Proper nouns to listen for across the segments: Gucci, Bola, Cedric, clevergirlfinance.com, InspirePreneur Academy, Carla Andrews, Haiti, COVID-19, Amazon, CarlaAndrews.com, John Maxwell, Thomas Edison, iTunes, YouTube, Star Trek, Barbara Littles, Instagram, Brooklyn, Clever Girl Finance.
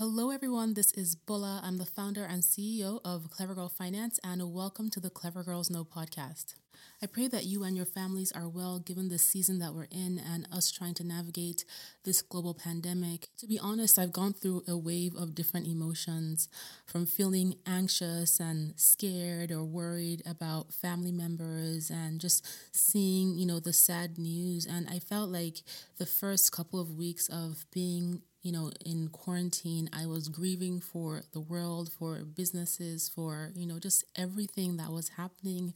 Hello everyone, this is Bola. I'm the founder and CEO of Clever Girl Finance, and welcome to the Clever Girls Know podcast. I pray that you and your families are well given the season that we're in and us trying to navigate this global pandemic. To be honest, I've gone through a wave of different emotions, from feeling anxious and scared or worried about family members and just seeing, the sad news. And I felt like the first couple of weeks of being in quarantine, I was grieving for the world, for businesses, for, just everything that was happening.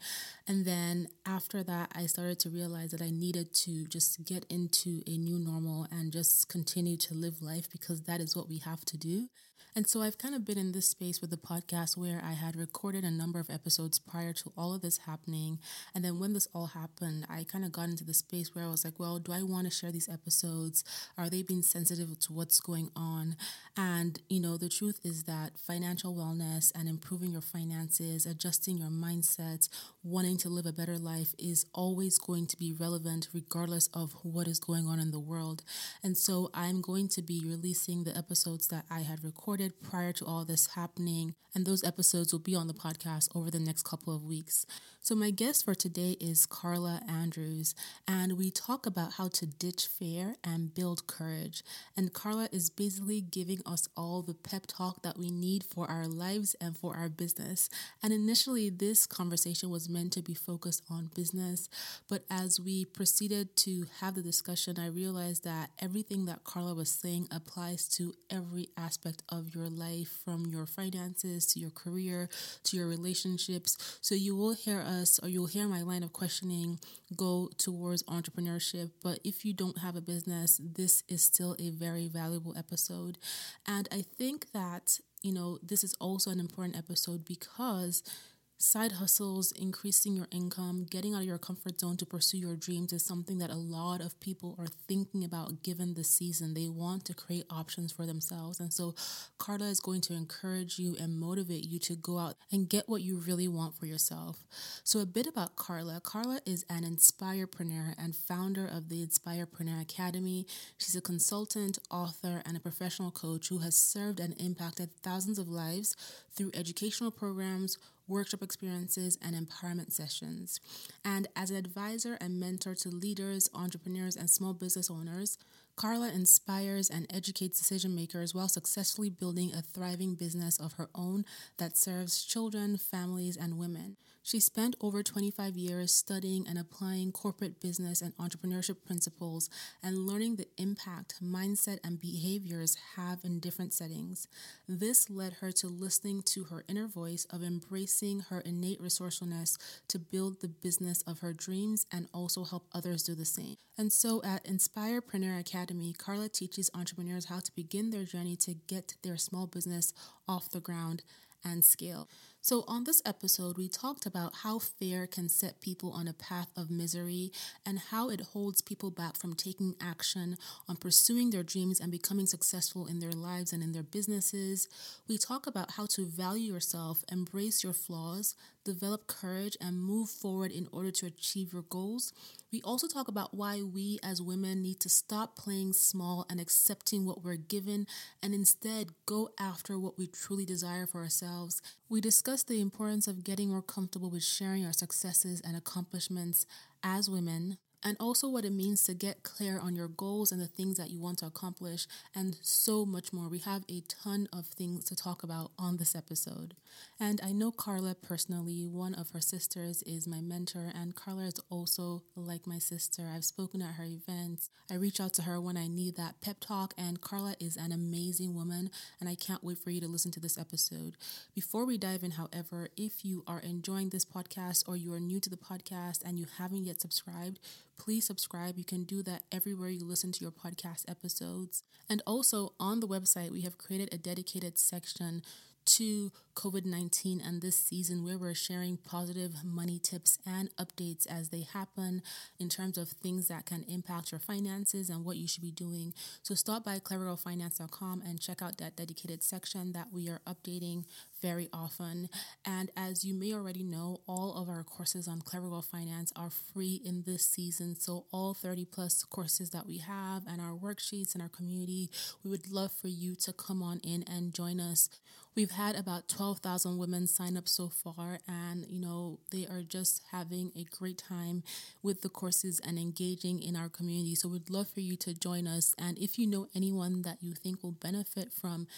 And then after that, I started to realize that I needed to just get into a new normal and just continue to live life, because that is what we have to do. And so I've kind of been in this space with the podcast where I had recorded a number of episodes prior to all of this happening. And then when this all happened, I kind of got into the space where I was like, well, do I want to share these episodes? Are they being sensitive to what's going on? And, the truth is that financial wellness and improving your finances, adjusting your mindset, wanting to live a better life is always going to be relevant regardless of what is going on in the world. And so I'm going to be releasing the episodes that I had recorded prior to all this happening, and those episodes will be on the podcast over the next couple of weeks. So my guest for today is Carla Andrews, and we talk about how to ditch fear and build courage. And Carla is basically giving us all the pep talk that we need for our lives and for our business. And initially, this conversation was meant to be focused on business, but as we proceeded to have the discussion, I realized that everything that Carla was saying applies to every aspect of your life, from your finances to your career to your relationships. So you will hear us, or you'll hear my line of questioning go towards entrepreneurship, but if you don't have a business, this is still a very valuable episode. And I think that, this is also an important episode because side hustles, increasing your income, getting out of your comfort zone to pursue your dreams is something that a lot of people are thinking about given the season. They want to create options for themselves. And so Carla is going to encourage you and motivate you to go out and get what you really want for yourself. So a bit about Carla. Carla is an InspirePreneur and founder of the InspirePreneur Academy. She's a consultant, author, and a professional coach who has served and impacted thousands of lives through educational programs, workshop experiences, and empowerment sessions. And as an advisor and mentor to leaders, entrepreneurs, and small business owners, Carla inspires and educates decision makers while successfully building a thriving business of her own that serves children, families, and women. She spent over 25 years studying and applying corporate business and entrepreneurship principles and learning the impact mindset and behaviors have in different settings. This led her to listening to her inner voice of embracing her innate resourcefulness to build the business of her dreams and also help others do the same. And so at InspirePreneur Academy, Carla teaches entrepreneurs how to begin their journey to get their small business off the ground and scale. So on this episode, we talked about how fear can set people on a path of misery and how it holds people back from taking action on pursuing their dreams and becoming successful in their lives and in their businesses. We talk about how to value yourself, embrace your flaws, develop courage, and move forward in order to achieve your goals. We also talk about why we as women need to stop playing small and accepting what we're given and instead go after what we truly desire for ourselves. We discuss the importance of getting more comfortable with sharing our successes and accomplishments as women, and also what it means to get clear on your goals and the things that you want to accomplish, and so much more. We have a ton of things to talk about on this episode. And I know Carla personally. One of her sisters is my mentor, and Carla is also like my sister. I've spoken at her events. I reach out to her when I need that pep talk, and Carla is an amazing woman, and I can't wait for you to listen to this episode. Before we dive in, however, if you are enjoying this podcast or you are new to the podcast and you haven't yet subscribed, please subscribe. You can do that everywhere you listen to your podcast episodes. And also on the website, we have created a dedicated section to COVID-19 and this season where we're sharing positive money tips and updates as they happen in terms of things that can impact your finances and what you should be doing. So stop by clevergirlfinance.com and check out that dedicated section that we are updating very often. And as you may already know, all of our courses on Clever Girl Finance are free in this season. So all 30 plus courses that we have and our worksheets and our community, we would love for you to come on in and join us. We've had about 12,000 women sign up so far, and you know, they are just having a great time with the courses and engaging in our community. So we'd love for you to join us. And if you know anyone that you think will benefit from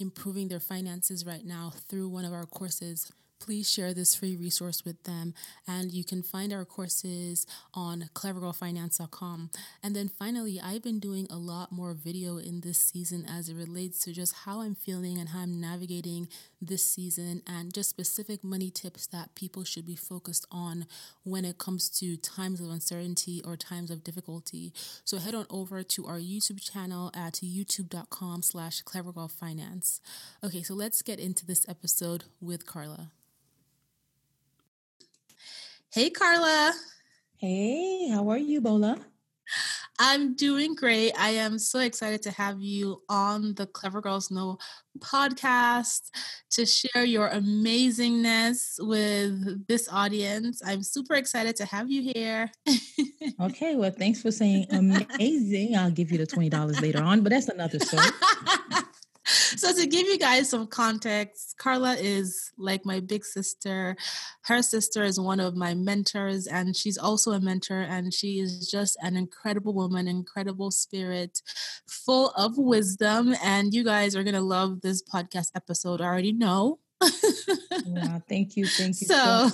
improving their finances right now through one of our courses, please share this free resource with them. And you can find our courses on clevergirlfinance.com. And then finally, I've been doing a lot more video in this season as it relates to just how I'm feeling and how I'm navigating this season and just specific money tips that people should be focused on when it comes to times of uncertainty or times of difficulty. So head on over to our YouTube channel at youtube.com/clevergirlfinance. Okay, so let's get into this episode with Carla. Hey, Carla. Hey, how are you, Bola? I'm doing great. I am so excited to have you on the Clever Girls Know podcast to share your amazingness with this audience. I'm super excited to have you here. Okay, well, thanks for saying amazing. I'll give you the $20 later on, but that's another story. So to give you guys some context, Carla is like my big sister. Her sister is one of my mentors, and she's also a mentor, and she is just an incredible woman, incredible spirit, full of wisdom, and you guys are going to love this podcast episode. I already know. Wow, thank you so much.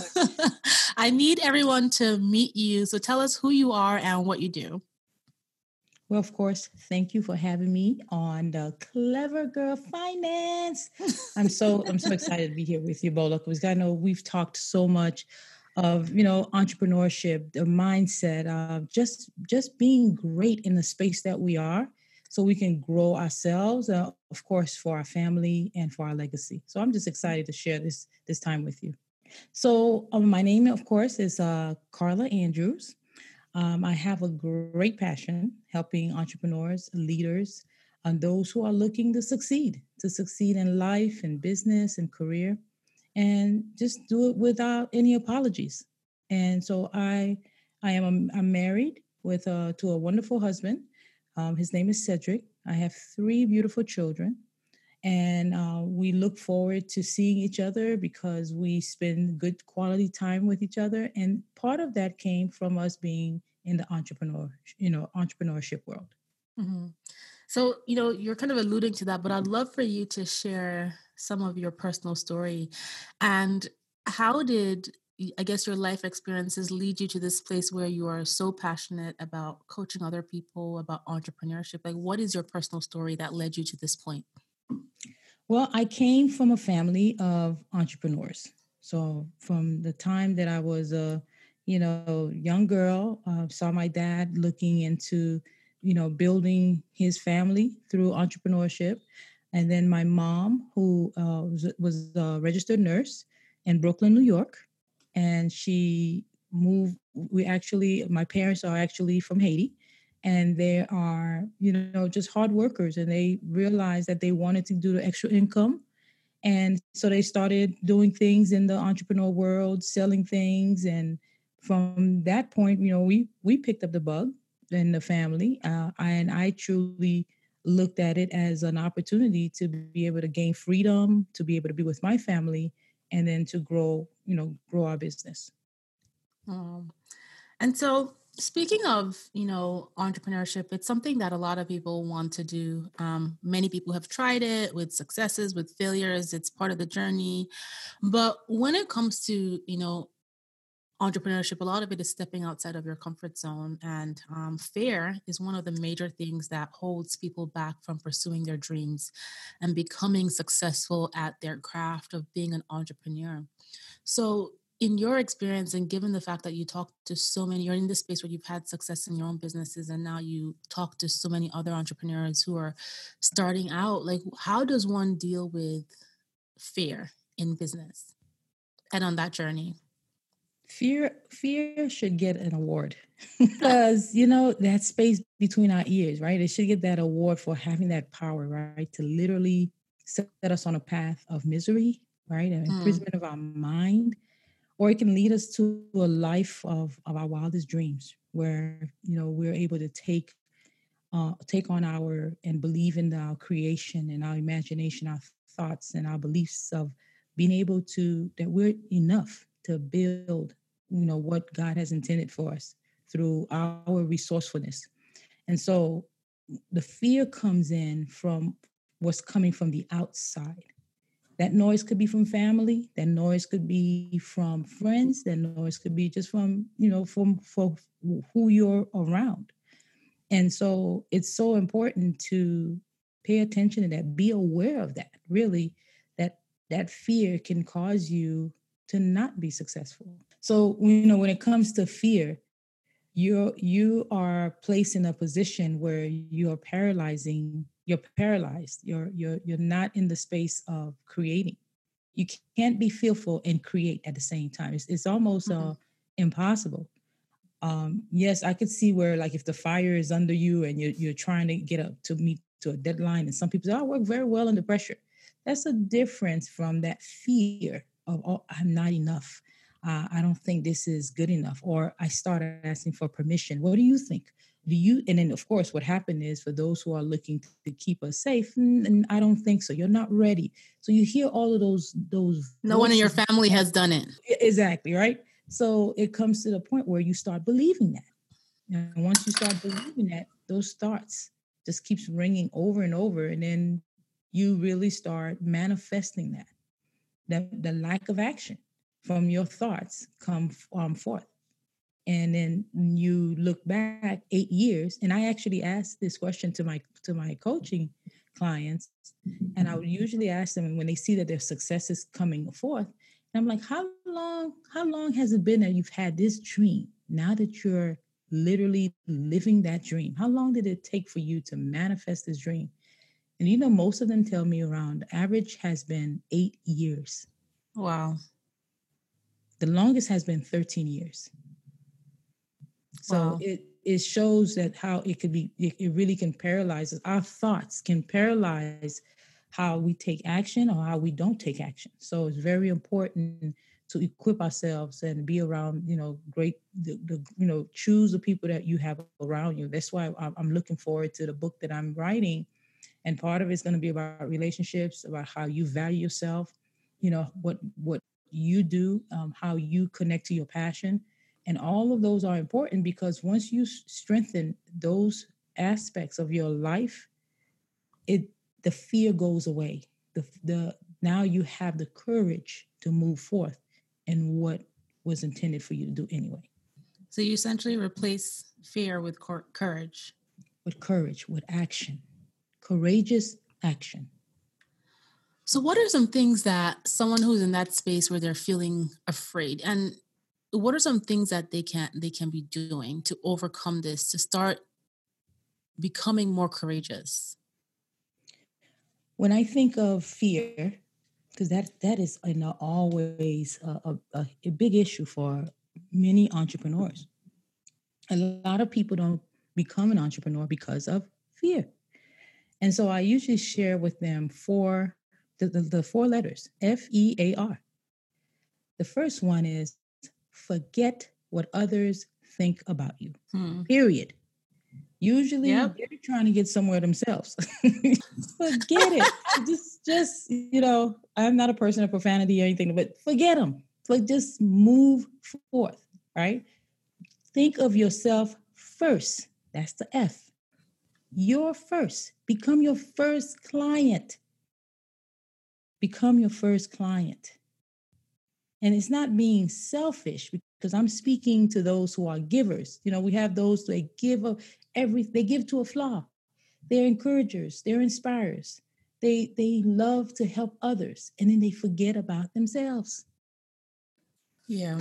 I need everyone to meet you. So tell us who you are and what you do. Well, of course, thank you for having me on the Clever Girl Finance. I'm so excited to be here with you, Bola, because I know we've talked so much of, you know, entrepreneurship, the mindset, just being great in the space that we are so we can grow ourselves, of course, for our family and for our legacy. So I'm just excited to share this time with you. So my name, of course, is Carla Andrews. I have a great passion helping entrepreneurs, leaders, and those who are looking to succeed in life and business and career, and just do it without any apologies. And so I'm married to a wonderful husband. His name is Cedric. I have 3 beautiful children, and we look forward to seeing each other because we spend good quality time with each other. And part of that came from us being in the entrepreneurship world. Mm-hmm. So, you know, you're kind of alluding to that, but I'd love for you to share some of your personal story. And how did, I guess, your life experiences lead you to this place where you are so passionate about coaching other people, about entrepreneurship? Like, what is your personal story that led you to this point? Well, I came from a family of entrepreneurs. So from the time that I was a, young girl, saw my dad looking into, building his family through entrepreneurship. And then my mom, who was a registered nurse in Brooklyn, New York, and she moved. My parents are actually from Haiti. And they are, just hard workers. And they realized that they wanted to do the extra income. And so they started doing things in the entrepreneur world, selling things. And from that point, we picked up the bug in the family. And I truly looked at it as an opportunity to be able to gain freedom, to be able to be with my family, and then to grow our business. And so, speaking of, entrepreneurship, it's something that a lot of people want to do. Many people have tried it with successes, with failures. It's part of the journey. But when it comes to, entrepreneurship, a lot of it is stepping outside of your comfort zone. And fear is one of the major things that holds people back from pursuing their dreams and becoming successful at their craft of being an entrepreneur. So, in your experience, and given the fact that you talk to so many, you're in this space where you've had success in your own businesses, and now you talk to so many other entrepreneurs who are starting out, like, how does one deal with fear in business and on that journey? Fear should get an award because, you know, that space between our ears, right? It should get that award for having that power, right? To literally set us on a path of misery, right? An imprisonment of our mind, or it can lead us to a life of our wildest dreams where, you know, we're able to take on our and believe in our creation and our imagination, our thoughts and our beliefs of being able to, that we're enough to build, you know, what God has intended for us through our resourcefulness. And so the fear comes in from what's coming from the outside. That noise could be from family, that noise could be from friends, that noise could be just from, you know, from who you're around. And so it's so important to pay attention to that, be aware of that, really, that fear can cause you to not be successful. So, you know, when it comes to fear, you are placed in a position where you're paralyzed. You're not in the space of creating. You can't be fearful and create at the same time. It's almost impossible. Yes, I could see where, like, if the fire is under you and you're trying to get up to meet to a deadline, and some people say, I work very well under pressure. That's a difference from that fear of, oh, I'm not enough. I don't think this is good enough. Or I started asking for permission. What do you think? And then, of course, what happened is for those who are looking to keep us safe, and I don't think so. You're not ready. So you hear all of those. No one in your family has done it. Exactly. Right. So it comes to the point where you start believing that. And once you start believing that, those thoughts just keeps ringing over and over. And then you really start manifesting that. The lack of action from your thoughts come forth. And then you look back 8 years, and I actually asked this question to my coaching clients, and I would usually ask them when they see that their success is coming forth, and I'm like, how long has it been that you've had this dream? Now that you're literally living that dream, how long did it take for you to manifest this dream? And, you know, most of them tell me around average has been 8 years. Wow. The longest has been 13 years. So wow. It shows that how it could be, it really can paralyze us. Our thoughts can paralyze how we take action or how we don't take action. So it's very important to equip ourselves and be around, you know, choose the people that you have around you. That's why I'm looking forward to the book that I'm writing. And part of it's going to be about relationships, about how you value yourself, you know, what you do, how you connect to your passion. And all of those are important because once you strengthen those aspects of your life, the fear goes away. Now you have the courage to move forth in what was intended for you to do anyway. So you essentially replace fear with courage. With courage, with action. Courageous action. So what are some things that someone who's in that space where they're feeling afraid, and what are some things that they can be doing to overcome this, to start becoming more courageous? When I think of fear, because that is, you know, always a big issue for many entrepreneurs. A lot of people don't become an entrepreneur because of fear. And so I usually share with them four, the four letters, FEAR. The first one is forget what others think about you, period. Usually they're trying to get somewhere themselves. Forget it. Just, you know, I'm not a person of profanity or anything, but forget them. Like, just move forth, right? Think of yourself first. That's the F. You're first. Become your first client. Become your first client. And it's not being selfish, because I'm speaking to those who are givers. You know, we have those, they give up everything. They give to a flaw. They're encouragers. They're inspirers. They love to help others. And then they forget about themselves. Yeah.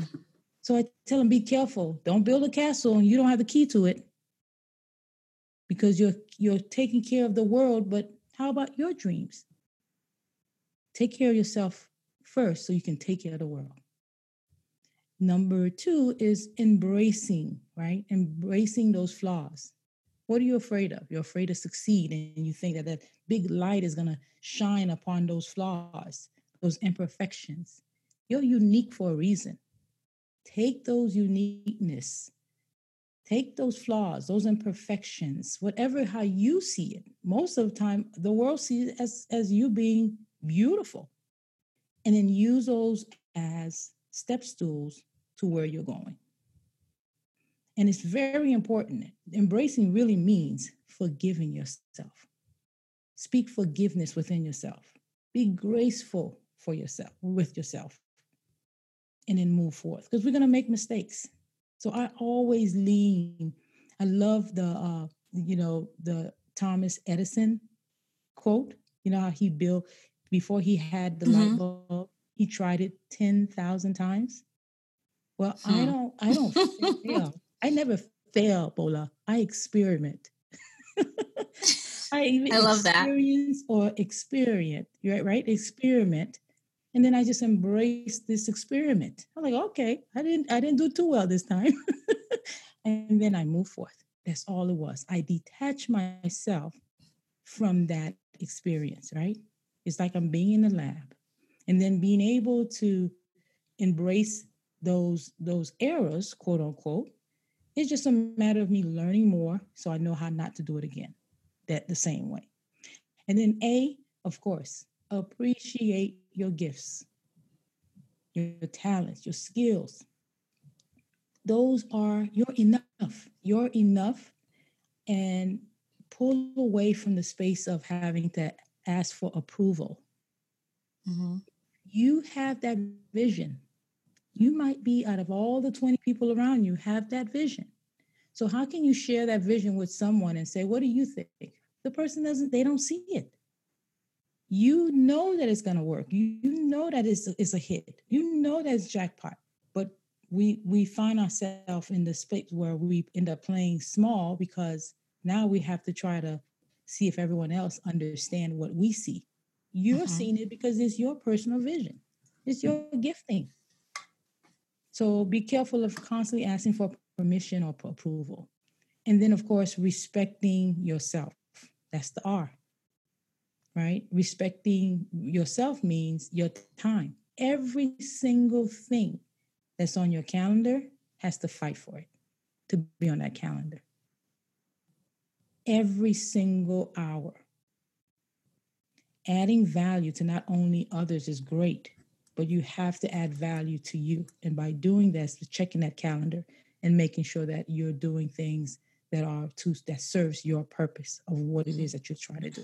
So I tell them, be careful. Don't build a castle and you don't have the key to it. Because you're taking care of the world, but how about your dreams? Take care of yourself first so you can take care of the world. Number two is embracing, right? Embracing those flaws. What are you afraid of? You're afraid to succeed, and you think that that big light is going to shine upon those flaws, those imperfections. You're unique for a reason. Take those uniqueness. Take those flaws, those imperfections, whatever, how you see it. Most of the time, the world sees it as you being beautiful. And then use those as step stools to where you're going. And it's very important. Embracing really means forgiving yourself. Speak forgiveness within yourself. Be graceful for yourself, with yourself. And then move forth. Because we're going to make mistakes. So I always lean. I love the Thomas Edison quote. You know how he built, before he had the light bulb, he tried it 10,000 times. Well, I don't fail. I never fail, Bola. I experiment. I love that. Experiment. And then I just embraced this experiment. I'm like, okay, I didn't do too well this time. And then I moved forth. That's all it was. I detach myself from that experience, right? It's like I'm being in the lab. And then being able to embrace those errors, quote unquote, it's just a matter of me learning more so I know how not to do it again, that the same way. And then A, of course, appreciate your gifts, your talents, your skills. Those are, you're enough, and pull away from the space of having to ask for approval. Mm-hmm. You have that vision. You might be, out of all the 20 people around you, have that vision. So how can you share that vision with someone and say, what do you think? The person doesn't, they don't see it. You know that it's going to work. You know that it's a hit. You know that it's jackpot. But we find ourselves in the space where we end up playing small, because now we have to try to see if everyone else understand what we see. You're seeing it because it's your personal vision. It's your gifting. So be careful of constantly asking for permission or approval. And then, of course, respecting yourself. That's the R. Right? Respecting yourself means your time. Every single thing that's on your calendar has to fight for it to be on that calendar. Every single hour. Adding value to not only others is great, but you have to add value to you. And by doing this, checking that calendar and making sure that you're doing things that serves your purpose of what it is that you're trying to do.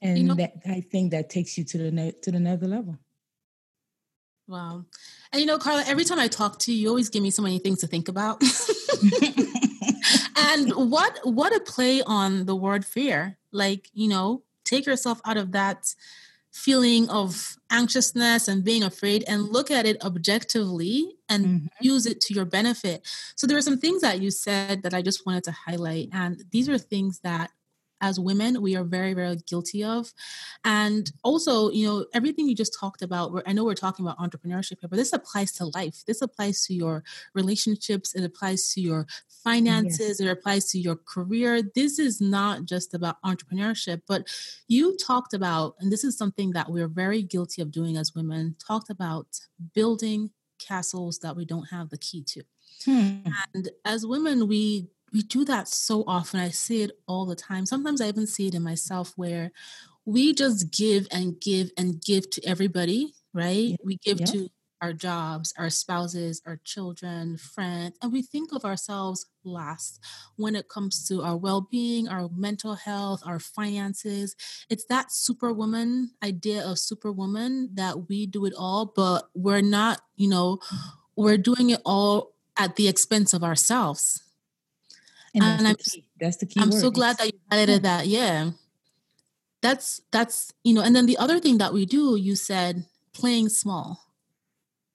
And that, I think that takes you to the another level. Wow. And Carla, every time I talk to you, you always give me so many things to think about. And what a play on the word fear. Like, take yourself out of that feeling of anxiousness and being afraid and look at it objectively and use it to your benefit. So there are some things that you said that I just wanted to highlight. And these are things that, as women, we are very, very guilty of. And also, everything you just talked about, I know we're talking about entrepreneurship here, but this applies to life. This applies to your relationships. It applies to your finances. Yes. It applies to your career. This is not just about entrepreneurship, but you talked about, and this is something that we're very guilty of doing as women, talked about building castles that we don't have the key to. And as women, we do that so often. I see it all the time. Sometimes I even see it in myself, where we just give and give and give to everybody, right? Yeah. We give to our jobs, our spouses, our children, friends, and we think of ourselves last when it comes to our well-being, our mental health, our finances. It's that superwoman idea of superwoman that we do it all, but we're not, we're doing it all at the expense of ourselves. And that's the key. I'm so glad that you highlighted that. Yeah. That's and then the other thing that we do, you said playing small.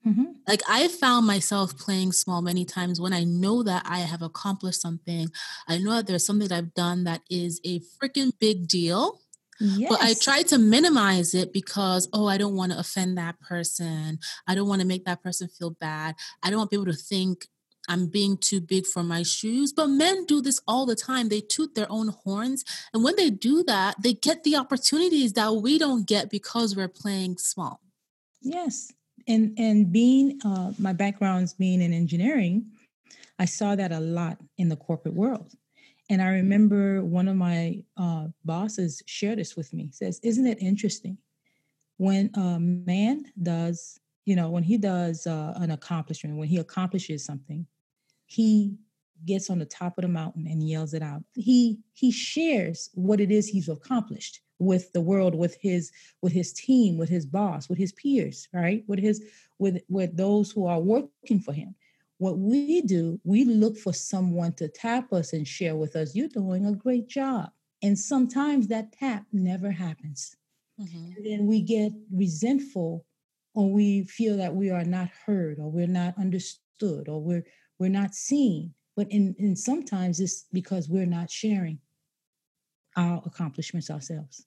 Mm-hmm. Like, I found myself playing small many times when I know that I have accomplished something. I know that there's something that I've done that is a freaking big deal. Yes. But I try to minimize it because, oh, I don't want to offend that person. I don't want to make that person feel bad. I don't want people to think I'm being too big for my shoes. But men do this all the time. They toot their own horns. And when they do that, they get the opportunities that we don't get because we're playing small. Yes. And being, my background's being in engineering, I saw that a lot in the corporate world. And I remember one of my bosses shared this with me, says, isn't it interesting when a man does, you know, when he does an accomplishment, when he accomplishes something, he gets on the top of the mountain and yells it out. He shares what it is he's accomplished with the world, with his team, with his boss, with his peers, right? With those who are working for him. What we do, we look for someone to tap us and share with us, you're doing a great job. And sometimes that tap never happens. Mm-hmm. And then we get resentful, or we feel that we are not heard, or we're not understood, or we're not seen. But in sometimes it's because we're not sharing our accomplishments ourselves.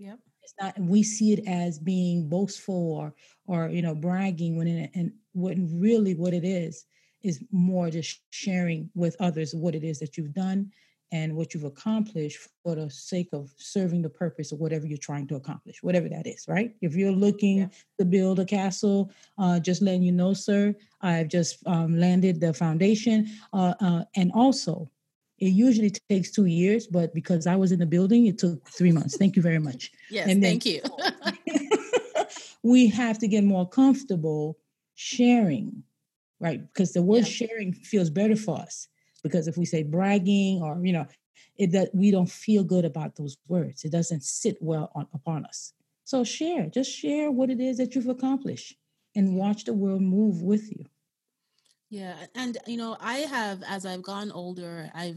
Yep. It's not, we see it as being boastful or you know, bragging, when really what it is more just sharing with others what it is that you've done and what you've accomplished for the sake of serving the purpose of whatever you're trying to accomplish, whatever that is, right? If you're looking to build a castle, just letting you know, sir, I've just landed the foundation. And also, it usually takes 2 years, but because I was in the building, it took 3 months. Thank you very much. Yes, and then, thank you. We have to get more comfortable sharing. Right. Because the word sharing feels better for us, because if we say bragging or, you know, we don't feel good about those words. It doesn't sit well upon us. So just share what it is that you've accomplished and watch the world move with you. Yeah. And, you know, I have, as I've gotten older, I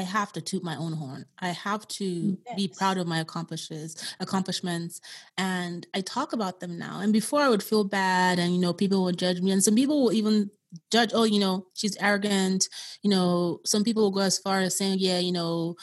have to toot my own horn. I have to be proud of my accomplishments. And I talk about them now. And before I would feel bad and, you know, people would judge me. And some people will even judge, oh, you know, she's arrogant. You know, some people will go as far as saying, yeah, you know,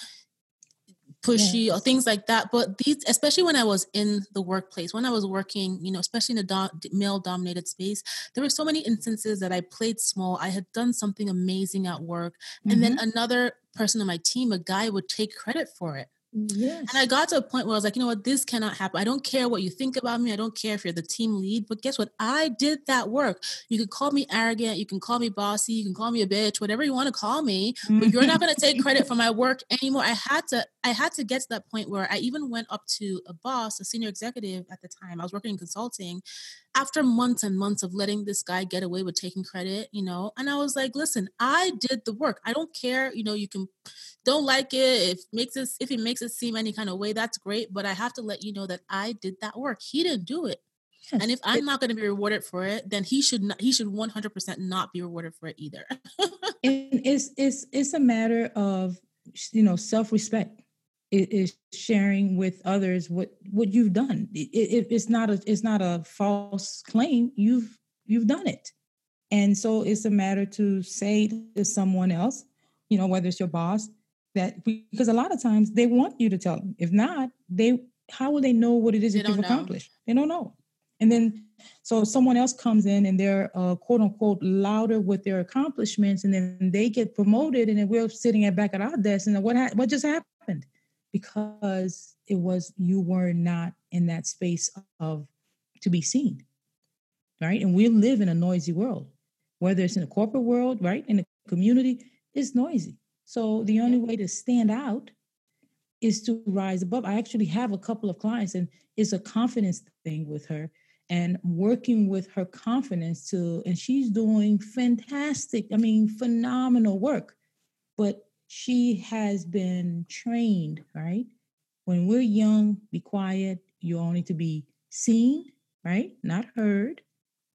pushy or things like that. But these, especially when I was in the workplace, when I was working, you know, especially in a male-dominated space, there were so many instances that I played small. I had done something amazing at work. Mm-hmm. And then another person on my team, a guy, would take credit for it. Yes. And I got to a point where I was like, you know what, this cannot happen. I don't care what you think about me. I don't care if you're the team lead, but guess what? I did that work. You can call me arrogant. You can call me bossy. You can call me a bitch, whatever you want to call me, but you're not going to take credit for my work anymore. I had to get to that point where I even went up to a boss, a senior executive at the time. I was working in consulting after months and months of letting this guy get away with taking credit, you know, and I was like, listen, I did the work. I don't care. You know, you can don't like it. If it makes it seem any kind of way, that's great. But I have to let you know that I did that work. He didn't do it. Yes. And if I'm not going to be rewarded for it, then he should 100% not be rewarded for it either. And it's a matter of, you know, self-respect. It is sharing with others what you've done. It's not a false claim. You've done it. And so it's a matter to say to someone else, you know, whether it's your boss, that because a lot of times they want you to tell them. If not, how will they know what it is that you've accomplished? They don't know. And then so someone else comes in and they're quote unquote louder with their accomplishments, and then they get promoted, and then we're sitting back at our desk, and then what just happened? Because it was, you were not in that space of to be seen, right? And we live in a noisy world, whether it's in the corporate world, right? In the community, it's noisy. So the only way to stand out is to rise above. I actually have a couple of clients, and it's a confidence thing with her and working with her confidence too. And she's doing fantastic, I mean, phenomenal work, but she has been trained, right? When we're young, be quiet. You're only to be seen, right? Not heard.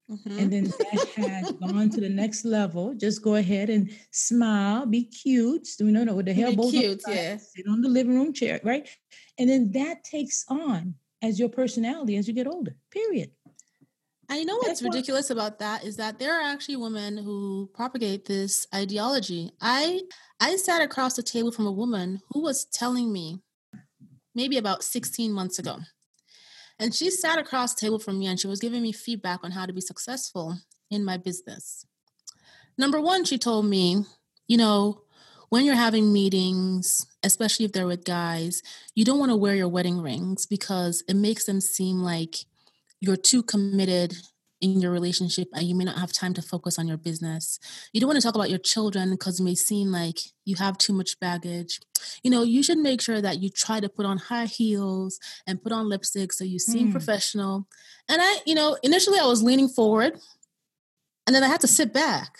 Mm-hmm. And then that has gone to the next level. Just go ahead and smile, be cute. You know, with the hair bows on, sit on the living room chair, right? And then that takes on as your personality as you get older, period. And you know what's ridiculous about that is that there are actually women who propagate this ideology. I sat across the table from a woman who was telling me maybe about 16 months ago. And she sat across the table from me and she was giving me feedback on how to be successful in my business. Number one, she told me, you know, when you're having meetings, especially if they're with guys, you don't want to wear your wedding rings because it makes them seem like you're too committed in your relationship and you may not have time to focus on your business. You don't want to talk about your children because it may seem like you have too much baggage. You know, you should make sure that you try to put on high heels and put on lipstick so you seem professional. And I, you know, initially I was leaning forward and then I had to sit back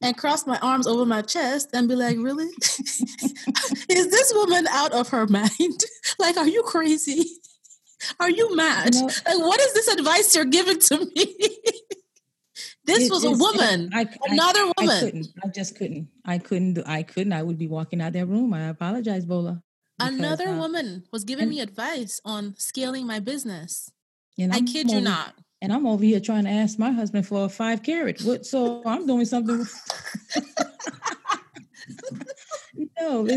and cross my arms over my chest and be like, really? Is this woman out of her mind? Like, are you crazy? Are you mad? No. Like, what is this advice you're giving to me? This was another woman. I just couldn't. I would be walking out that room. I apologize, Bola. Another woman was giving me advice on scaling my business. And I kid you not. And I'm over here trying to ask my husband for a 5-carat. What? So I'm doing something. No,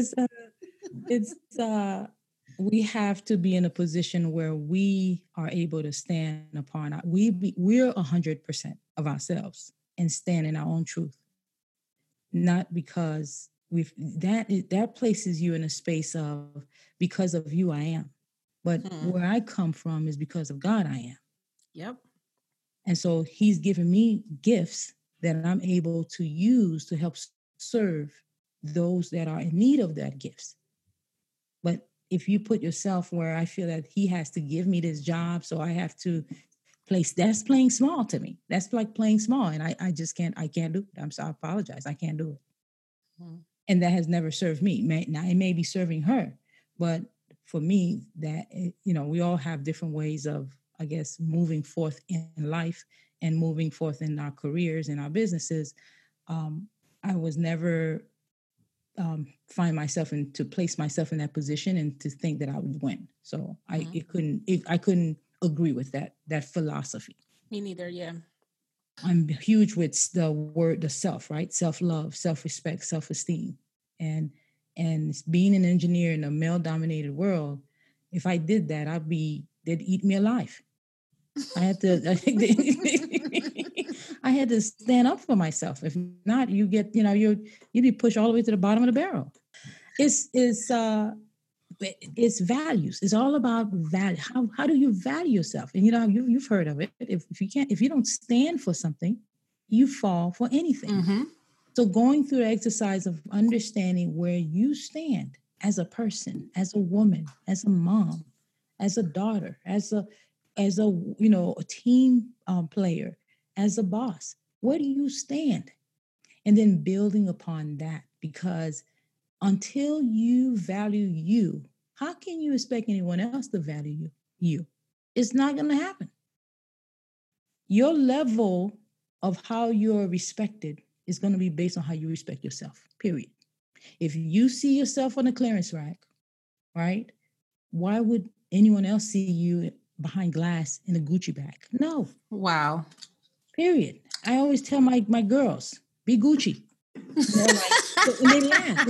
we have to be in a position where we are able to stand upon our, we're 100% of ourselves and stand in our own truth. Not because that places you in a space of, because of you, I am, but where I come from is because of God, I am. Yep. And so he's given me gifts that I'm able to use to help serve those that are in need of that gifts. But if you put yourself where I feel that he has to give me this job, so I have to place, that's playing small to me. That's like playing small. And I just can't do it. I'm sorry, I apologize. I can't do it. Mm-hmm. And that has never served me. Now it may be serving her, but for me that, you know, we all have different ways of, I guess, moving forth in life and moving forth in our careers and our businesses. I was never, place myself in that position and to think that I would win. So I couldn't agree with that philosophy. Me neither. Yeah. I'm huge with the word, the self, right? Self-love, self-respect, self-esteem. And being an engineer in a male-dominated world, if I did that, they'd eat me alive. I had to stand up for myself. If not, you'd be pushed all the way to the bottom of the barrel. It's values. It's all about value. How do you value yourself? And you know, you've heard of it. If you don't stand for something, you fall for anything. Mm-hmm. So going through the exercise of understanding where you stand as a person, as a woman, as a mom, as a daughter, as a team player, as a boss, where do you stand? And then building upon that, because until you value you, how can you expect anyone else to value you? It's not going to happen. Your level of how you're respected is going to be based on how you respect yourself, period. If you see yourself on the clearance rack, right, why would anyone else see you behind glass in a Gucci bag? No. Wow. Period. I always tell my girls, be Gucci. And they laugh.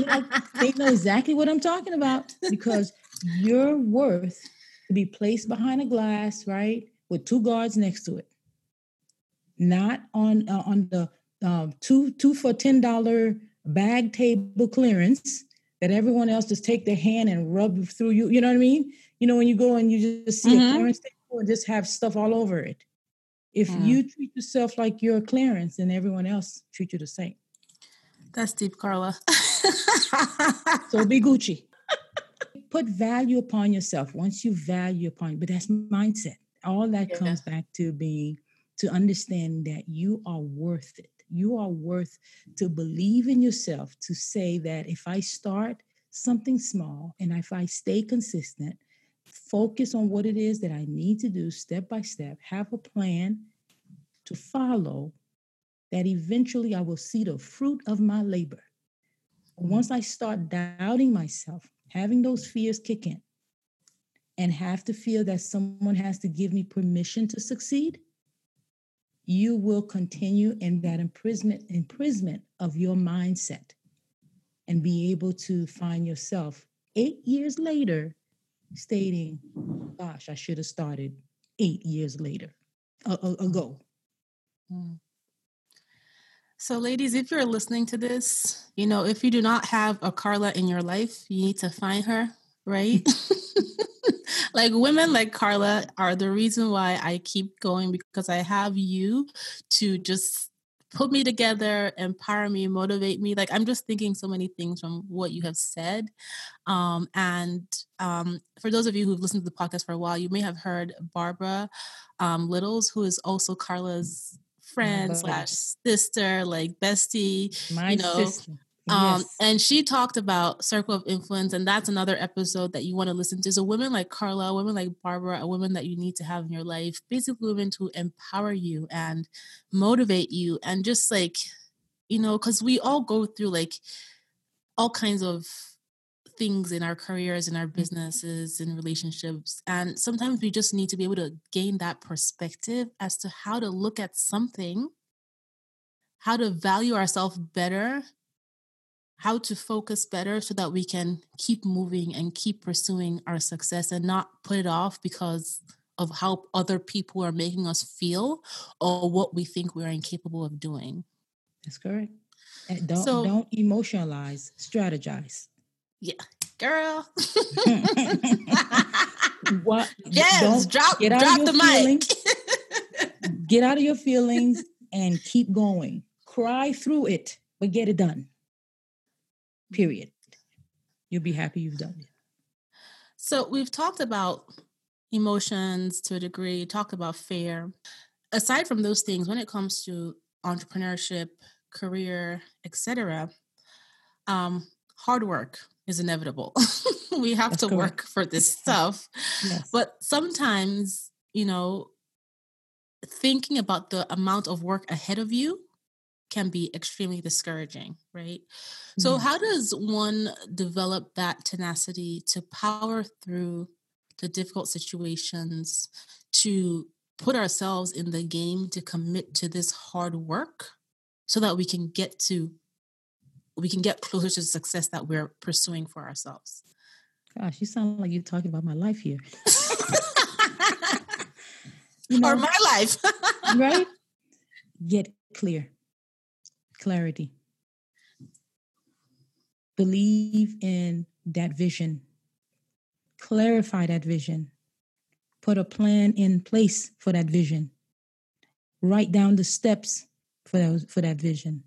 They know exactly what I'm talking about, because your worth to be placed behind a glass, right, with two guards next to it, not on the two for $10 bag table clearance that everyone else just take their hand and rub through you. You know what I mean? You know, when you go and you just see a clearance table and just have stuff all over it. If you treat yourself like you're a clearance, then everyone else treat you the same. That's deep, Carla. So be Gucci. Put value upon yourself. Once you value upon, but that's mindset. All that comes back to being, to understand that you are worth it. You are worth to believe in yourself, to say that if I start something small and if I stay consistent, focus on what it is that I need to do step by step, have a plan to follow, that eventually I will see the fruit of my labor. Once I start doubting myself, having those fears kick in and have to feel that someone has to give me permission to succeed, you will continue in that imprisonment of your mindset and be able to find yourself 8 years later stating, gosh, I should have started 8 years ago. Mm. So ladies, if you're listening to this, you know, if you do not have a Carla in your life, you need to find her, right? Like, women like Carla are the reason why I keep going, because I have you to just put me together, empower me, motivate me. Like, I'm just thinking so many things from what you have said. For those of you who've listened to the podcast for a while, you may have heard Barbara Littles, who is also Carla's friend slash sister, like bestie, sister. Yes. And she talked about circle of influence, and that's another episode that you want to listen to. So women like Carla, women like Barbara, a woman that you need to have in your life, basically women to empower you and motivate you. And just like, you know, because we all go through like all kinds of things in our careers, in our businesses, in relationships. And sometimes we just need to be able to gain that perspective as to how to look at something, how to value ourselves better, how to focus better so that we can keep moving and keep pursuing our success and not put it off because of how other people are making us feel or what we think we're incapable of doing. That's correct. And don't emotionalize, strategize. Yeah, girl. What? Yes, drop the mic. Get out of your feelings and keep going. Cry through it, but get it done. Period. You'll be happy you've done it. So we've talked about emotions to a degree, talked about fear. Aside from those things, when it comes to entrepreneurship, career, etc., hard work is inevitable. We have That's to correct. Work for this stuff. Yes. But sometimes, you know, thinking about the amount of work ahead of you can be extremely discouraging, right? Mm-hmm. So how does one develop that tenacity to power through the difficult situations, to put ourselves in the game, to commit to this hard work so that we can get closer to the success that we're pursuing for ourselves? Gosh, you sound like you're talking about my life here. You know, or my life. Right? Get clear. Clarity. Believe in that vision. Clarify that vision. Put a plan in place for that vision. Write down the steps for that vision.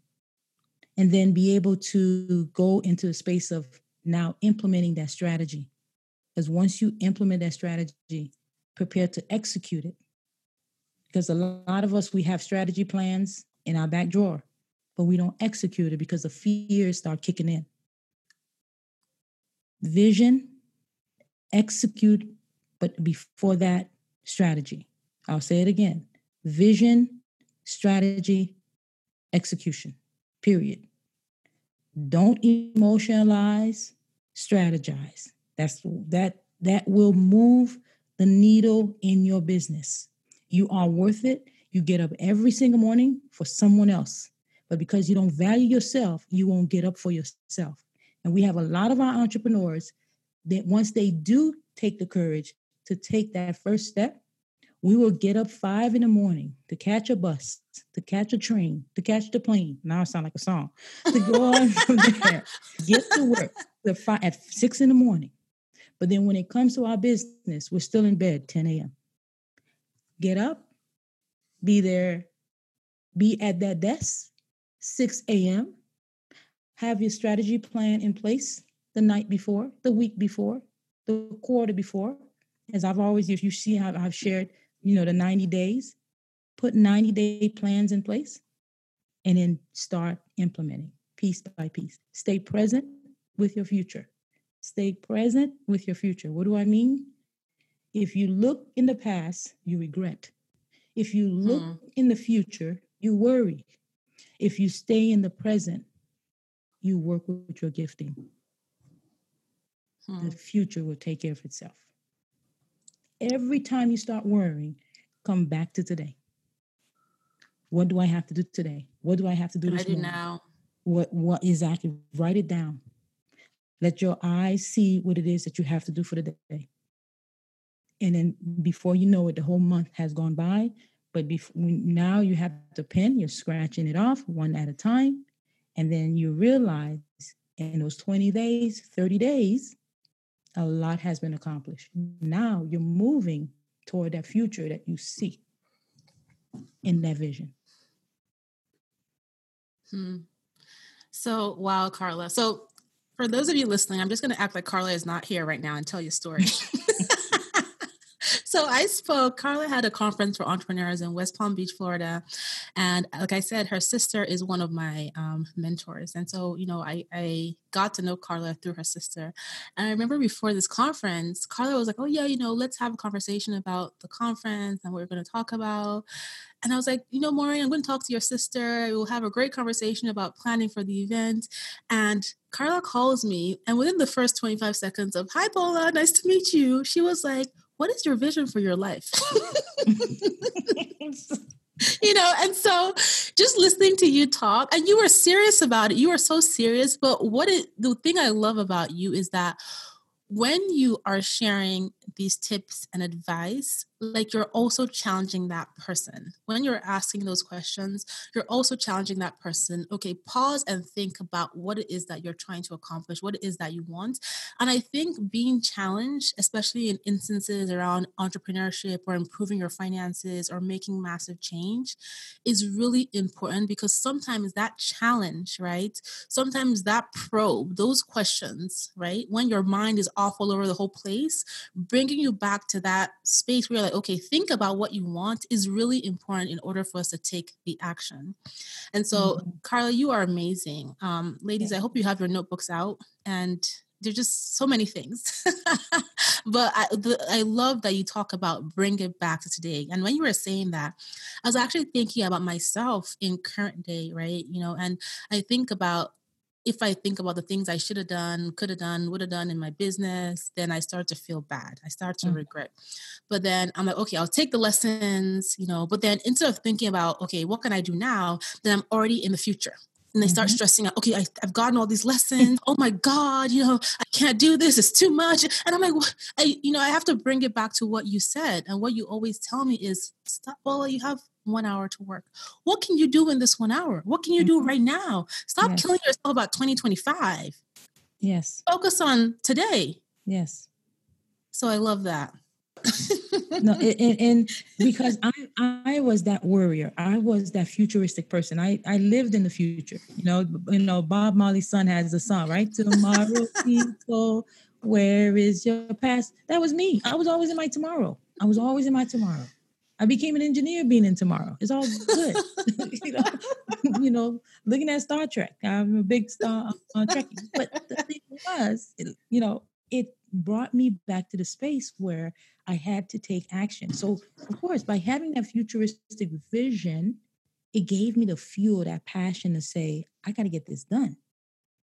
And then be able to go into the space of now implementing that strategy. Because once you implement that strategy, prepare to execute it. Because a lot of us, we have strategy plans in our back drawer, but we don't execute it because the fears start kicking in. Vision, execute, but before that, strategy. I'll say it again. Vision, strategy, execution, period. Don't emotionalize, strategize. That will move the needle in your business. You are worth it. You get up every single morning for someone else. But because you don't value yourself, you won't get up for yourself. And we have a lot of our entrepreneurs that once they do take the courage to take that first step, we will get up 5 a.m. to catch a bus, to catch a train, to catch the plane. Now I sound like a song. To go on from there, get to work at 6 a.m. But then when it comes to our business, we're still in bed, 10 a.m. Get up, be there, be at that desk, 6 a.m. Have your strategy plan in place the night before, the week before, the quarter before. As I've always, if you see how I've shared, you know, the 90 days, put 90-day plans in place and then start implementing piece by piece. Stay present with your future. Stay present with your future. What do I mean? If you look in the past, you regret. If you look in the future, you worry. If you stay in the present, you work with your gifting. The future will take care of itself. Every time you start worrying, come back to today. What do I have to do today? What do I have to do this morning? Now? What exactly? Write it down. Let your eyes see what it is that you have to do for the day. And then before you know it, the whole month has gone by. But now you have the pen, you're scratching it off one at a time. And then you realize in those 20 days, 30 days, a lot has been accomplished. Now you're moving toward that future that you see in that vision. So, wow, Carla. So for those of you listening, I'm just going to act like Carla is not here right now and tell your story. So Carla had a conference for entrepreneurs in West Palm Beach, Florida. And like I said, her sister is one of my mentors. And so, you know, I got to know Carla through her sister. And I remember before this conference, Carla was like, oh yeah, you know, let's have a conversation about the conference and what we're going to talk about. And I was like, you know, Maureen, I'm going to talk to your sister. We'll have a great conversation about planning for the event. And Carla calls me. And within the first 25 seconds of, hi, Bola, nice to meet you, she was like, what is your vision for your life? You know, and so just listening to you talk, and you were serious about it. You were so serious. But the thing I love about you is that when you are sharing these tips and advice, like, you're also challenging that person. When you're asking those questions, you're also challenging that person. Okay, pause and think about what it is that you're trying to accomplish, what it is that you want. And I think being challenged, especially in instances around entrepreneurship or improving your finances or making massive change, is really important, because sometimes that challenge, right? Sometimes that probe, those questions, right? When your mind is off all over the whole place, bringing you back to that space where you're like, okay, think about what you want, is really important in order for us to take the action. And so, Carla, you are amazing. Ladies, I hope you have your notebooks out. And there's just so many things. But I love that you talk about bring it back to today. And when you were saying that, I was actually thinking about myself in current day, right? You know, and I think about, if I think about the things I should have done, could have done, would have done in my business, then I start to feel bad. I start to regret. But then I'm like, okay, I'll take the lessons, you know, but then instead of thinking about, okay, what can I do now? Then I'm already in the future. And they start stressing out. Okay, I've gotten all these lessons. Oh my God, you know, I can't do this. It's too much. And I'm like, what? I have to bring it back to what you said. And what you always tell me is, stop, Bola, you have 1 hour to work. What can you do in this 1 hour? What can you do right now? Stop killing yourself about 2025. Yes. Focus on today. Yes. So I love that. No, and because I was that worrier. I was that futuristic person. I lived in the future. You know, Bob Marley's son has a song, right? Tomorrow, people, where is your past? That was me. I was always in my tomorrow. I became an engineer being in tomorrow. It's all good. you know, looking at Star Trek. I'm a big Star Trekkie. But the thing was, you know, it brought me back to the space where I had to take action. So, of course, by having that futuristic vision, it gave me the fuel, that passion to say, I got to get this done.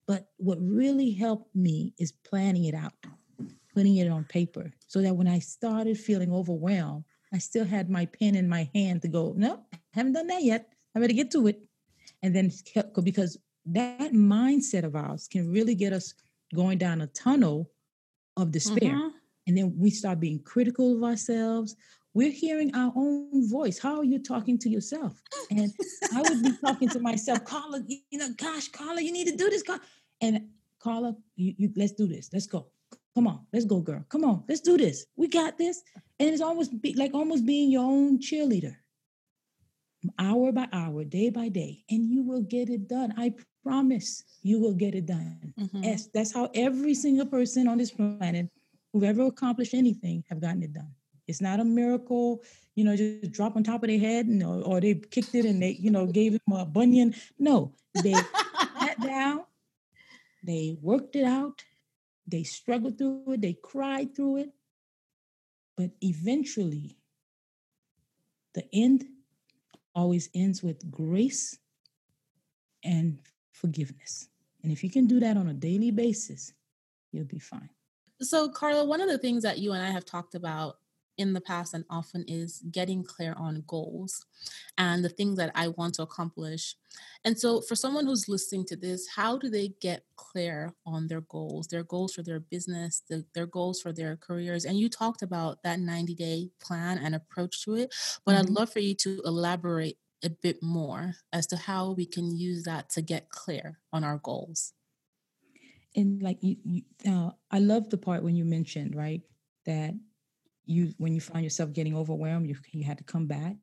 But what really helped me is planning it out, putting it on paper, so that when I started feeling overwhelmed, I still had my pen in my hand to go, no, I haven't done that yet. I better get to it. And then, because that mindset of ours can really get us going down a tunnel of despair. And then we start being critical of ourselves. We're hearing our own voice. How are you talking to yourself? And I would be talking to myself, Carla, you know, gosh, Carla, you need to do this. And Carla, you let's do this. Let's go. Come on, let's go, girl. Come on, let's do this. We got this. And it's almost being your own cheerleader, hour by hour, day by day, and you will get it done. I promise you will get it done. Yes, that's how every single person on this planet who've ever accomplished anything have gotten it done. It's not a miracle, you know, just drop on top of their head, and, or they kicked it and they, you know, gave them a bunion. No, they sat down, they worked it out. They struggled through it. They cried through it. But eventually, the end always ends with grace and forgiveness. And if you can do that on a daily basis, you'll be fine. So, Carla, one of the things that you and I have talked about in the past and often is getting clear on goals and the things that I want to accomplish. And so for someone who's listening to this, how do they get clear on their goals for their business, their goals for their careers? And you talked about that 90-day plan and approach to it, but I'd love for you to elaborate a bit more as to how we can use that to get clear on our goals. And like, I love the part when you mentioned, right, that when you find yourself getting overwhelmed, you had to come back,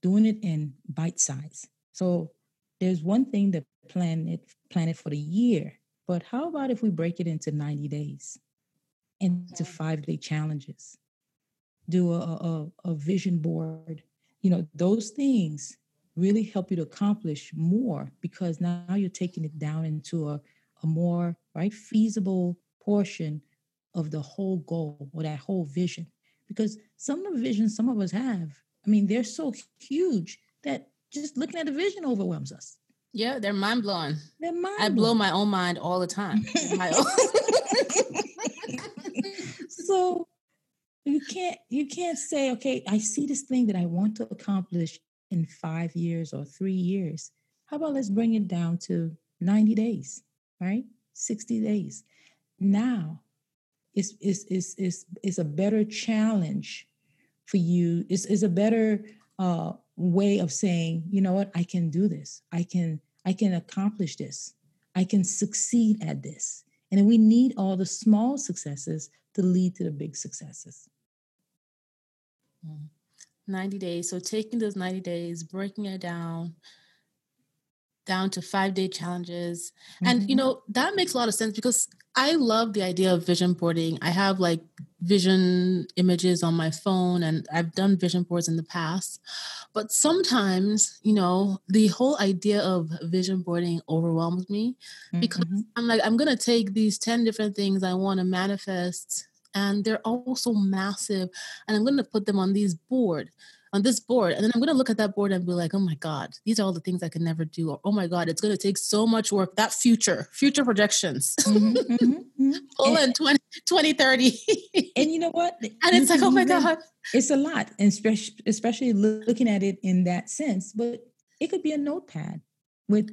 doing it in bite size. So there's one thing that plan it for the year, but how about if we break it into 90 days, into 5-day challenges, do a vision board, those things really help you to accomplish more because now you're taking it down into a more feasible portion of the whole goal or that whole vision. Because some of the visions some of us have, they're so huge that just looking at the vision overwhelms us. Yeah, they're mind-blowing. I blow my own mind all the time. So you can't say, okay, I see this thing that I want to accomplish in 5 years or 3 years. How about let's bring it down to 90 days, right? 60 days. Now, it's a better challenge for you. It's a better way of saying, you know what, I can do this. I can accomplish this. I can succeed at this. And then we need all the small successes to lead to the big successes. 90 days. So taking those 90 days, breaking it down to 5-day challenges. And, that makes a lot of sense because I love the idea of vision boarding. I have vision images on my phone and I've done vision boards in the past, but sometimes, the whole idea of vision boarding overwhelms me because I'm like, I'm going to take these 10 different things I want to manifest and they're all so massive and I'm going to put them on this board. And then I'm going to look at that board and be like, oh my God, these are all the things I can never do. Or, oh my God, it's going to take so much work. That future projections. All in 2030. And you know what? And it's like, oh my God. It's a lot. And especially looking at it in that sense, but it could be a notepad with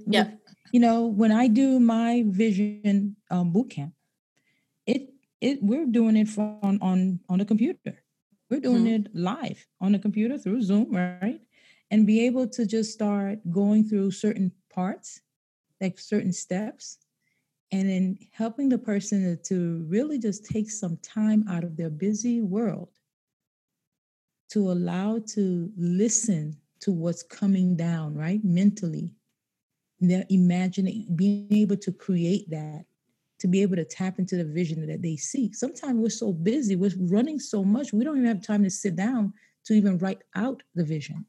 when I do my vision boot camp, we're doing it on the computer. We're doing it live on the computer through Zoom, right? And be able to just start going through certain parts, like certain steps, and then helping the person to really just take some time out of their busy world to allow to listen to what's coming down, right? Mentally, they're imagining, being able to create that, to be able to tap into the vision that they see. Sometimes we're so busy, we're running so much, we don't even have time to sit down to even write out the vision.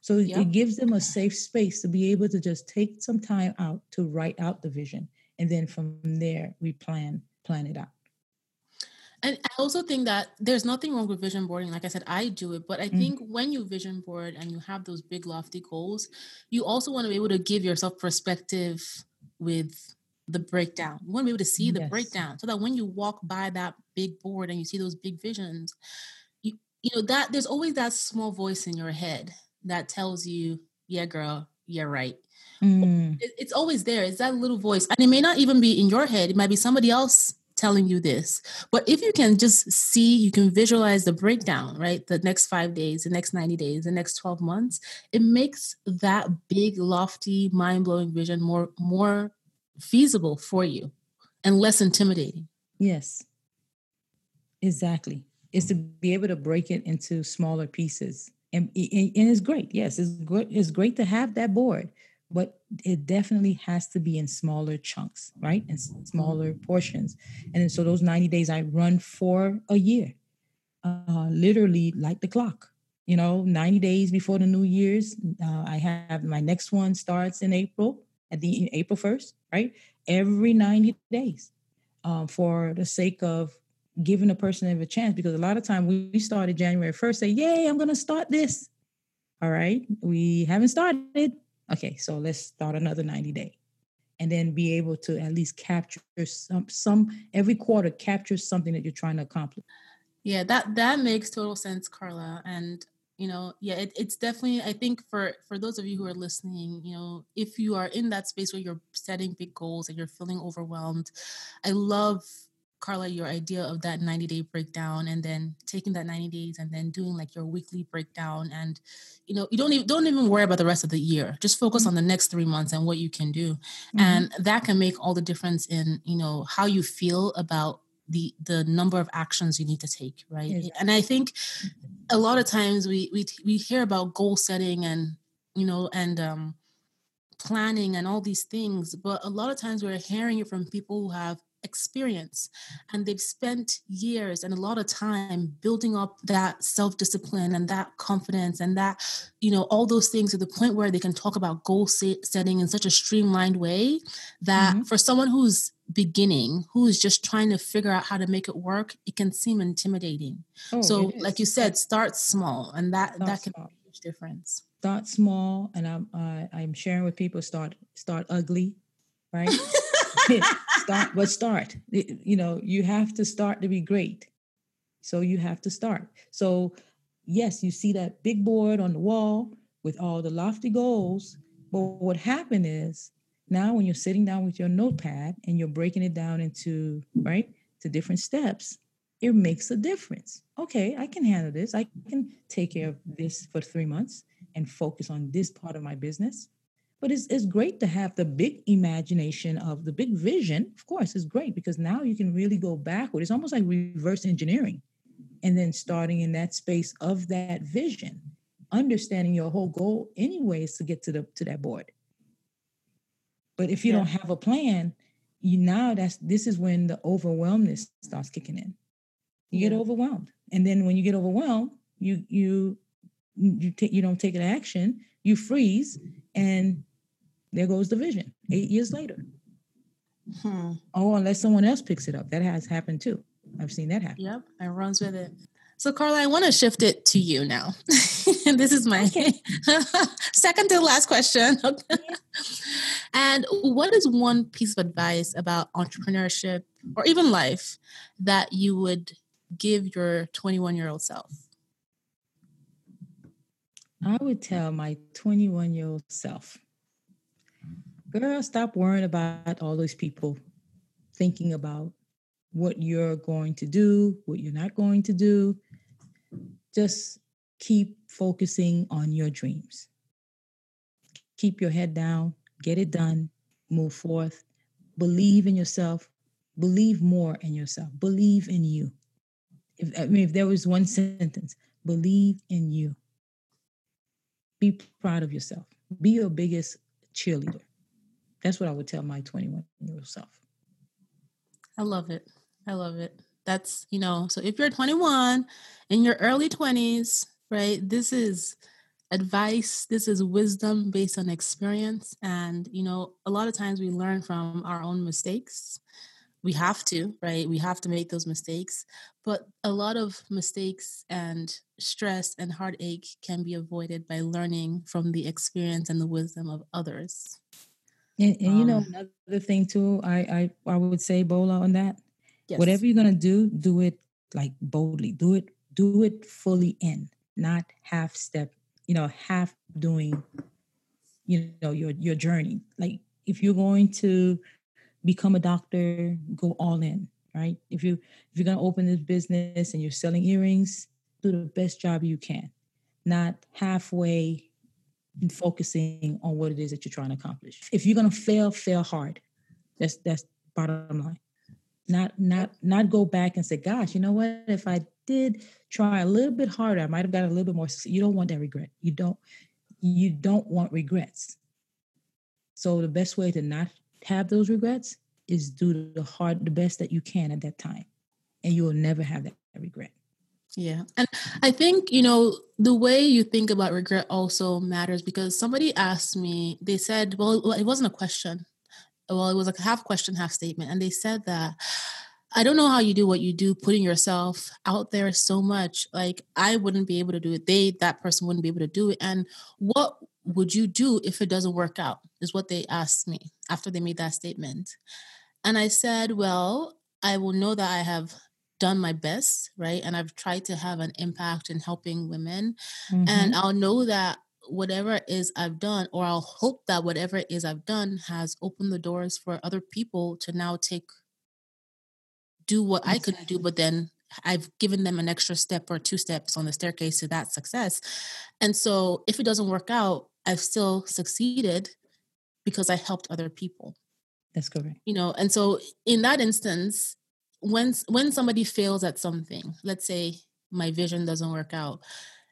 So it gives them a safe space to be able to just take some time out to write out the vision. And then from there, we plan it out. And I also think that there's nothing wrong with vision boarding. Like I said, I do it, but I think when you vision board and you have those big lofty goals, you also want to be able to give yourself perspective with the breakdown. You want to be able to see the breakdown so that when you walk by that big board and you see those big visions, you know that there's always that small voice in your head that tells you, yeah, girl, you're right. It's always there. It's that little voice. And it may not even be in your head. It might be somebody else telling you this. But if you can just see, you can visualize the breakdown, right? The next 5 days, the next 90 days, the next 12 months, it makes that big, lofty, mind-blowing vision more feasible for you and less intimidating. Yes, exactly. It's to be able to break it into smaller pieces. And it's great. Yes, it's great to have that board, but it definitely has to be in smaller chunks, right? And smaller portions. And so those 90 days I run for a year, literally like the clock. 90 days before the New Year's, I have my next one starts in April. April 1st, right? Every 90 days for the sake of giving a person a chance, because a lot of time we started January 1st, say, yay, I'm going to start this. All right. We haven't started. Okay. So let's start another 90 day and then be able to at least capture every quarter, capture something that you're trying to accomplish. Yeah, that makes total sense, Carla. And, you know, yeah, it's definitely, I think for those of you who are listening, you know, if you are in that space where you're setting big goals and you're feeling overwhelmed, I love, Carla, your idea of that 90-day breakdown, and then taking that 90 days and then doing like your weekly breakdown. And, you know, you don't even worry about the rest of the year. Just focus on the next 3 months and what you can do. Mm-hmm. And that can make all the difference in, you know, how you feel about the number of actions you need to take. Right. Exactly. And I think a lot of times we hear about goal setting and, you know, and, planning and all these things, but a lot of times we're hearing it from people who have experience and they've spent years and a lot of time building up that self-discipline and that confidence and that, you know, all those things to the point where they can talk about goal setting in such a streamlined way that mm-hmm. for someone who's beginning, who's just trying to figure out how to make it work, it can seem intimidating. Oh, so like you said, start small, and that can make a huge difference. Start small. And I'm sharing with people, start ugly, right? Start. You know, you have to start to be great. So you have to start. So yes, you see that big board on the wall with all the lofty goals. But what happened is now when you're sitting down with your notepad and you're breaking it down into, right, to different steps, it makes a difference. Okay, I can handle this. I can take care of this for 3 months and focus on this part of my business. But it's great to have the big imagination of the big vision. Of course, it's great because now you can really go backward. It's almost like reverse engineering. And then starting in that space of that vision, understanding your whole goal anyways to get to that board. But if you don't have a plan, this is when the overwhelmness starts kicking in. You get overwhelmed. And then when you get overwhelmed, you don't take an action, you freeze, and there goes the vision 8 years later. Hmm. Oh, unless someone else picks it up. That has happened too. I've seen that happen. Yep, and runs with it. So Carla, I want to shift it to you now. This is my second to last question. And what is one piece of advice about entrepreneurship or even life that you would give your 21-year-old self? I would tell my 21-year-old self, girl, stop worrying about all those people thinking about what you're going to do, what you're not going to do. Just keep focusing on your dreams. Keep your head down, get it done, move forth, believe in yourself, believe more in yourself, believe in you. If there was one sentence, believe in you. Be proud of yourself. Be your biggest cheerleader. That's what I would tell my 21-year-old self. I love it. That's, you know, so if you're 21 in your early 20s, right, this is advice. This is wisdom based on experience. And, you know, a lot of times we learn from our own mistakes. We have to, right? We have to make those mistakes. But a lot of mistakes and stress and heartache can be avoided by learning from the experience and the wisdom of others. And you know, another thing too, I would say, Bola, on that. Yes. Whatever you're going to do, do it like boldly. Do it fully in, not half step, you know, half doing, you know, your journey. Like if you're going to become a doctor, go all in, right? If you're going to open this business and you're selling earrings, do the best job you can, not halfway focusing on what it is that you're trying to accomplish. If you're going to fail, fail hard. That's bottom line. Not go back and say, gosh, you know what? If I did try a little bit harder, I might have got a little bit more. You don't want that regret. You don't want regrets. So the best way to not have those regrets is do the best that you can at that time, and you will never have that regret. Yeah. And I think, you know, the way you think about regret also matters, because somebody asked me, they said, well, it wasn't a question. Well, it was like a half question, half statement. And they said that, I don't know how you do what you do, putting yourself out there so much. Like, I wouldn't be able to do it. That person wouldn't be able to do it. And what would you do if it doesn't work out, is what they asked me after they made that statement. And I said, well, I will know that I have done my best, right? And I've tried to have an impact in helping women. Mm-hmm. And I'll know that whatever it is I've done, or I'll hope that whatever it is I've done has opened the doors for other people to now do what I couldn't do, but then I've given them an extra step or two steps on the staircase to that success. And so if it doesn't work out, I've still succeeded because I helped other people. That's correct. You know, and so in that instance, when somebody fails at something, let's say my vision doesn't work out,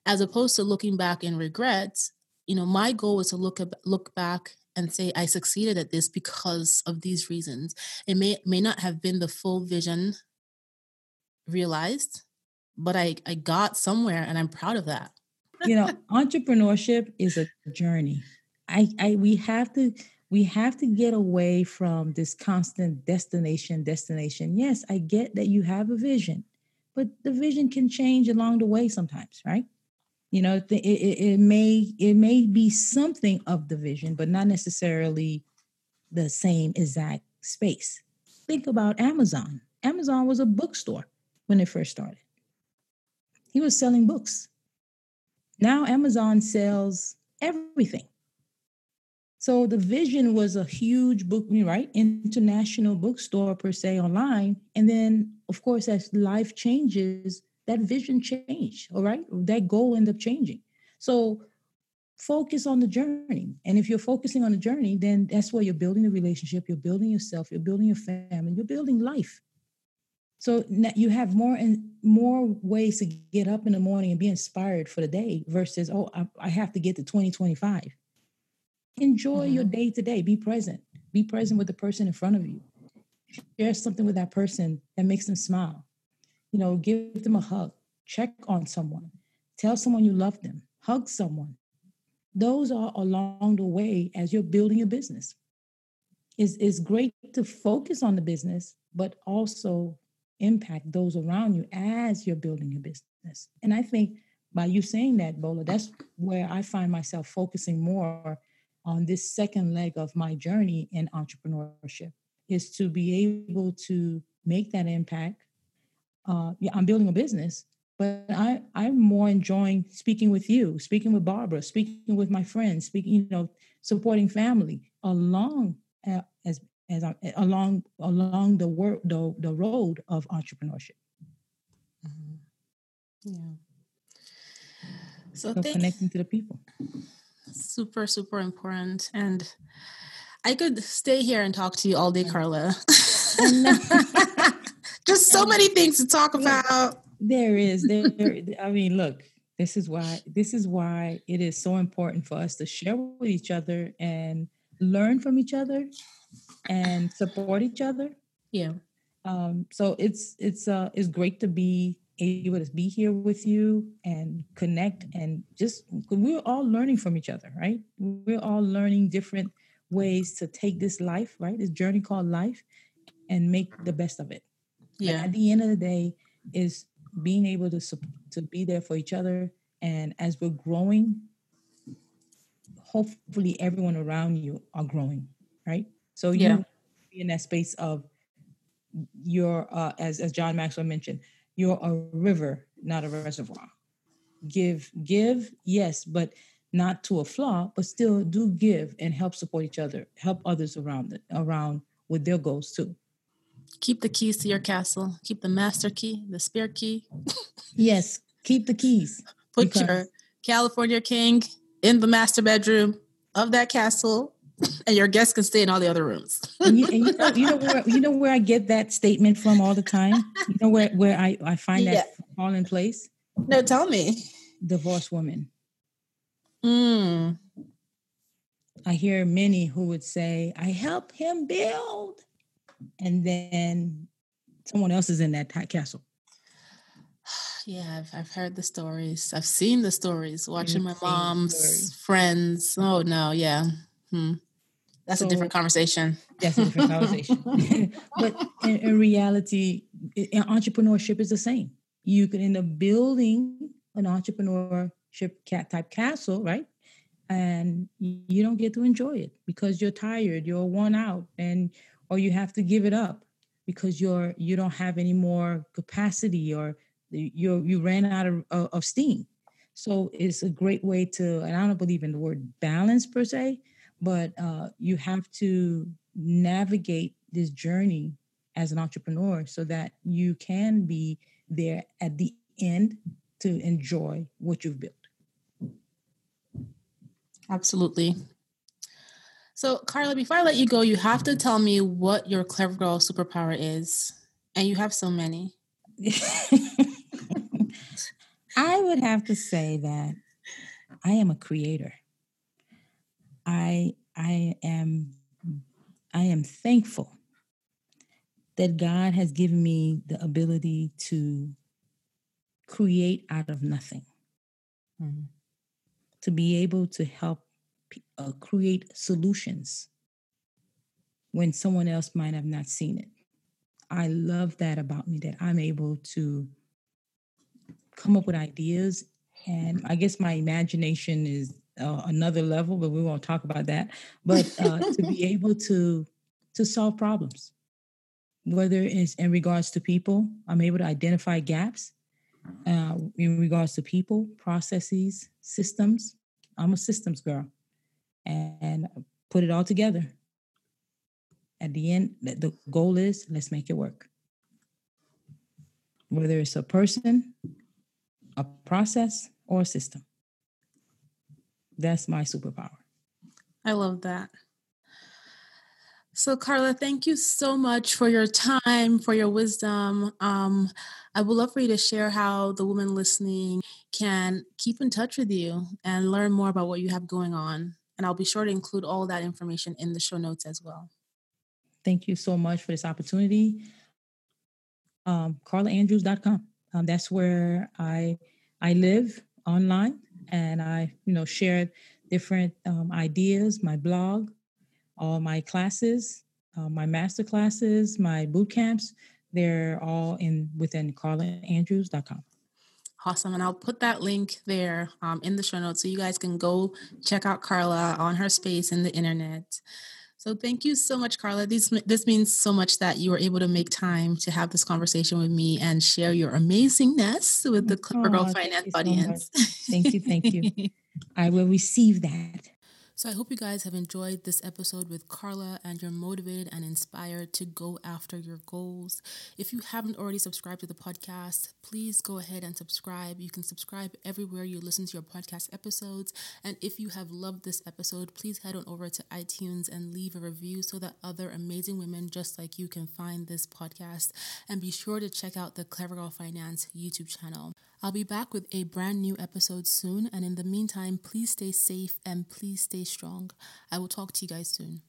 as opposed to looking back in regret, you know, my goal is to look back and say, I succeeded at this because of these reasons. It may not have been the full vision realized, but I got somewhere and I'm proud of that. You know, entrepreneurship is a journey. We have to get away from this constant destination. Yes, I get that you have a vision, but the vision can change along the way sometimes, right? You know, it may be something of the vision, but not necessarily the same exact space. Think about Amazon. Amazon was a bookstore when it first started. He was selling books. Now Amazon sells everything. So the vision was a huge book, right? International bookstore per se online. And then, of course, as life changes, that vision changed, all right? That goal ended up changing. So focus on the journey. And if you're focusing on the journey, then that's where you're building the relationship, you're building yourself, you're building your family, you're building life. So you have more and more ways to get up in the morning and be inspired for the day versus, oh, I have to get to 2025. Enjoy your day to day. Be present. Be present with the person in front of you. Share something with that person that makes them smile. You know, give them a hug, check on someone, tell someone you love them, hug someone. Those are along the way as you're building your business. It's great to focus on the business, but also impact those around you as you're building your business. And I think by you saying that, Bola, that's where I find myself focusing more on this second leg of my journey in entrepreneurship, is to be able to make that impact. I'm building a business, but I'm more enjoying speaking with you, speaking with Barbara, speaking with my friends, speaking, you know, supporting family along the road of entrepreneurship. Mm-hmm. Yeah. So connecting to the people. Super, super important. And I could stay here and talk to you all day, Carla. Just so many things to talk about. There is. I mean, look, this is why it is so important for us to share with each other and learn from each other and support each other. Yeah. So it's great to be able to be here with you and connect, and just, we're all learning from each other, right? We're all learning different ways to take this life, right? This journey called life, and make the best of it. Yeah. But at the end of the day, is being able to be there for each other. And as we're growing, hopefully everyone around you are growing, right? So you be in that space of your, as John Maxwell mentioned, you're a river, not a reservoir. Give, yes, but not to a flaw, but still do give and help support each other, help others around with their goals too. Keep the keys to your castle. Keep the master key, the spare key. Yes, keep the keys. Put your California King in the master bedroom of that castle, and your guests can stay in all the other rooms. and you know where I get that statement from all the time? You know where I find that all in place? No, tell me. Divorced women. Mm. I hear many who would say, I help him build. And then someone else is in that castle. Yeah, I've heard the stories. I've seen the stories, watching my mom's friends. Oh, no, yeah. Hmm. That's a different conversation. That's a different conversation. But in reality, entrepreneurship is the same. You can end up building an entrepreneurship type castle, right? And you don't get to enjoy it because you're tired, you're worn out, or you have to give it up. because you don't have any more capacity, or you ran out of steam. So it's a great way to, and I don't believe in the word balance per se, but you have to navigate this journey as an entrepreneur so that you can be there at the end to enjoy what you've built. Absolutely. So, Carla, before I let you go, you have to tell me what your Clever Girl superpower is. And you have so many. I would have to say that I am a creator. I am thankful that God has given me the ability to create out of nothing. Mm-hmm. To be able to help create solutions when someone else might have not seen it. I love that about me, that I'm able to come up with ideas. And I guess my imagination is another level, but we won't talk about that. But to be able to solve problems, whether it's in regards to people, I'm able to identify gaps in regards to people, processes, systems. I'm a systems girl, and put it all together. At the end, the goal is, let's make it work. Whether it's a person, a process, or a system. That's my superpower. I love that. So, Carla, thank you so much for your time, for your wisdom. I would love for you to share how the women listening can keep in touch with you and learn more about what you have going on. And I'll be sure to include all that information in the show notes as well. Thank you so much for this opportunity. CarlaAndrews.com. That's where I live online, and I share different ideas, my blog, all my classes, my master classes, my boot camps. They're all within CarlaAndrews.com. Awesome. And I'll put that link there in the show notes so you guys can go check out Carla on her space in the internet. So thank you so much, Carla. This means so much that you were able to make time to have this conversation with me and share your amazingness with the Clever Girl Finance audience. Thank you. I will receive that. So I hope you guys have enjoyed this episode with Carla and you're motivated and inspired to go after your goals. If you haven't already subscribed to the podcast, please go ahead and subscribe. You can subscribe everywhere you listen to your podcast episodes. And if you have loved this episode, please head on over to iTunes and leave a review so that other amazing women just like you can find this podcast. And be sure to check out the Clever Girl Finance YouTube channel. I'll be back with a brand new episode soon. And in the meantime, please stay safe and please stay strong. I will talk to you guys soon.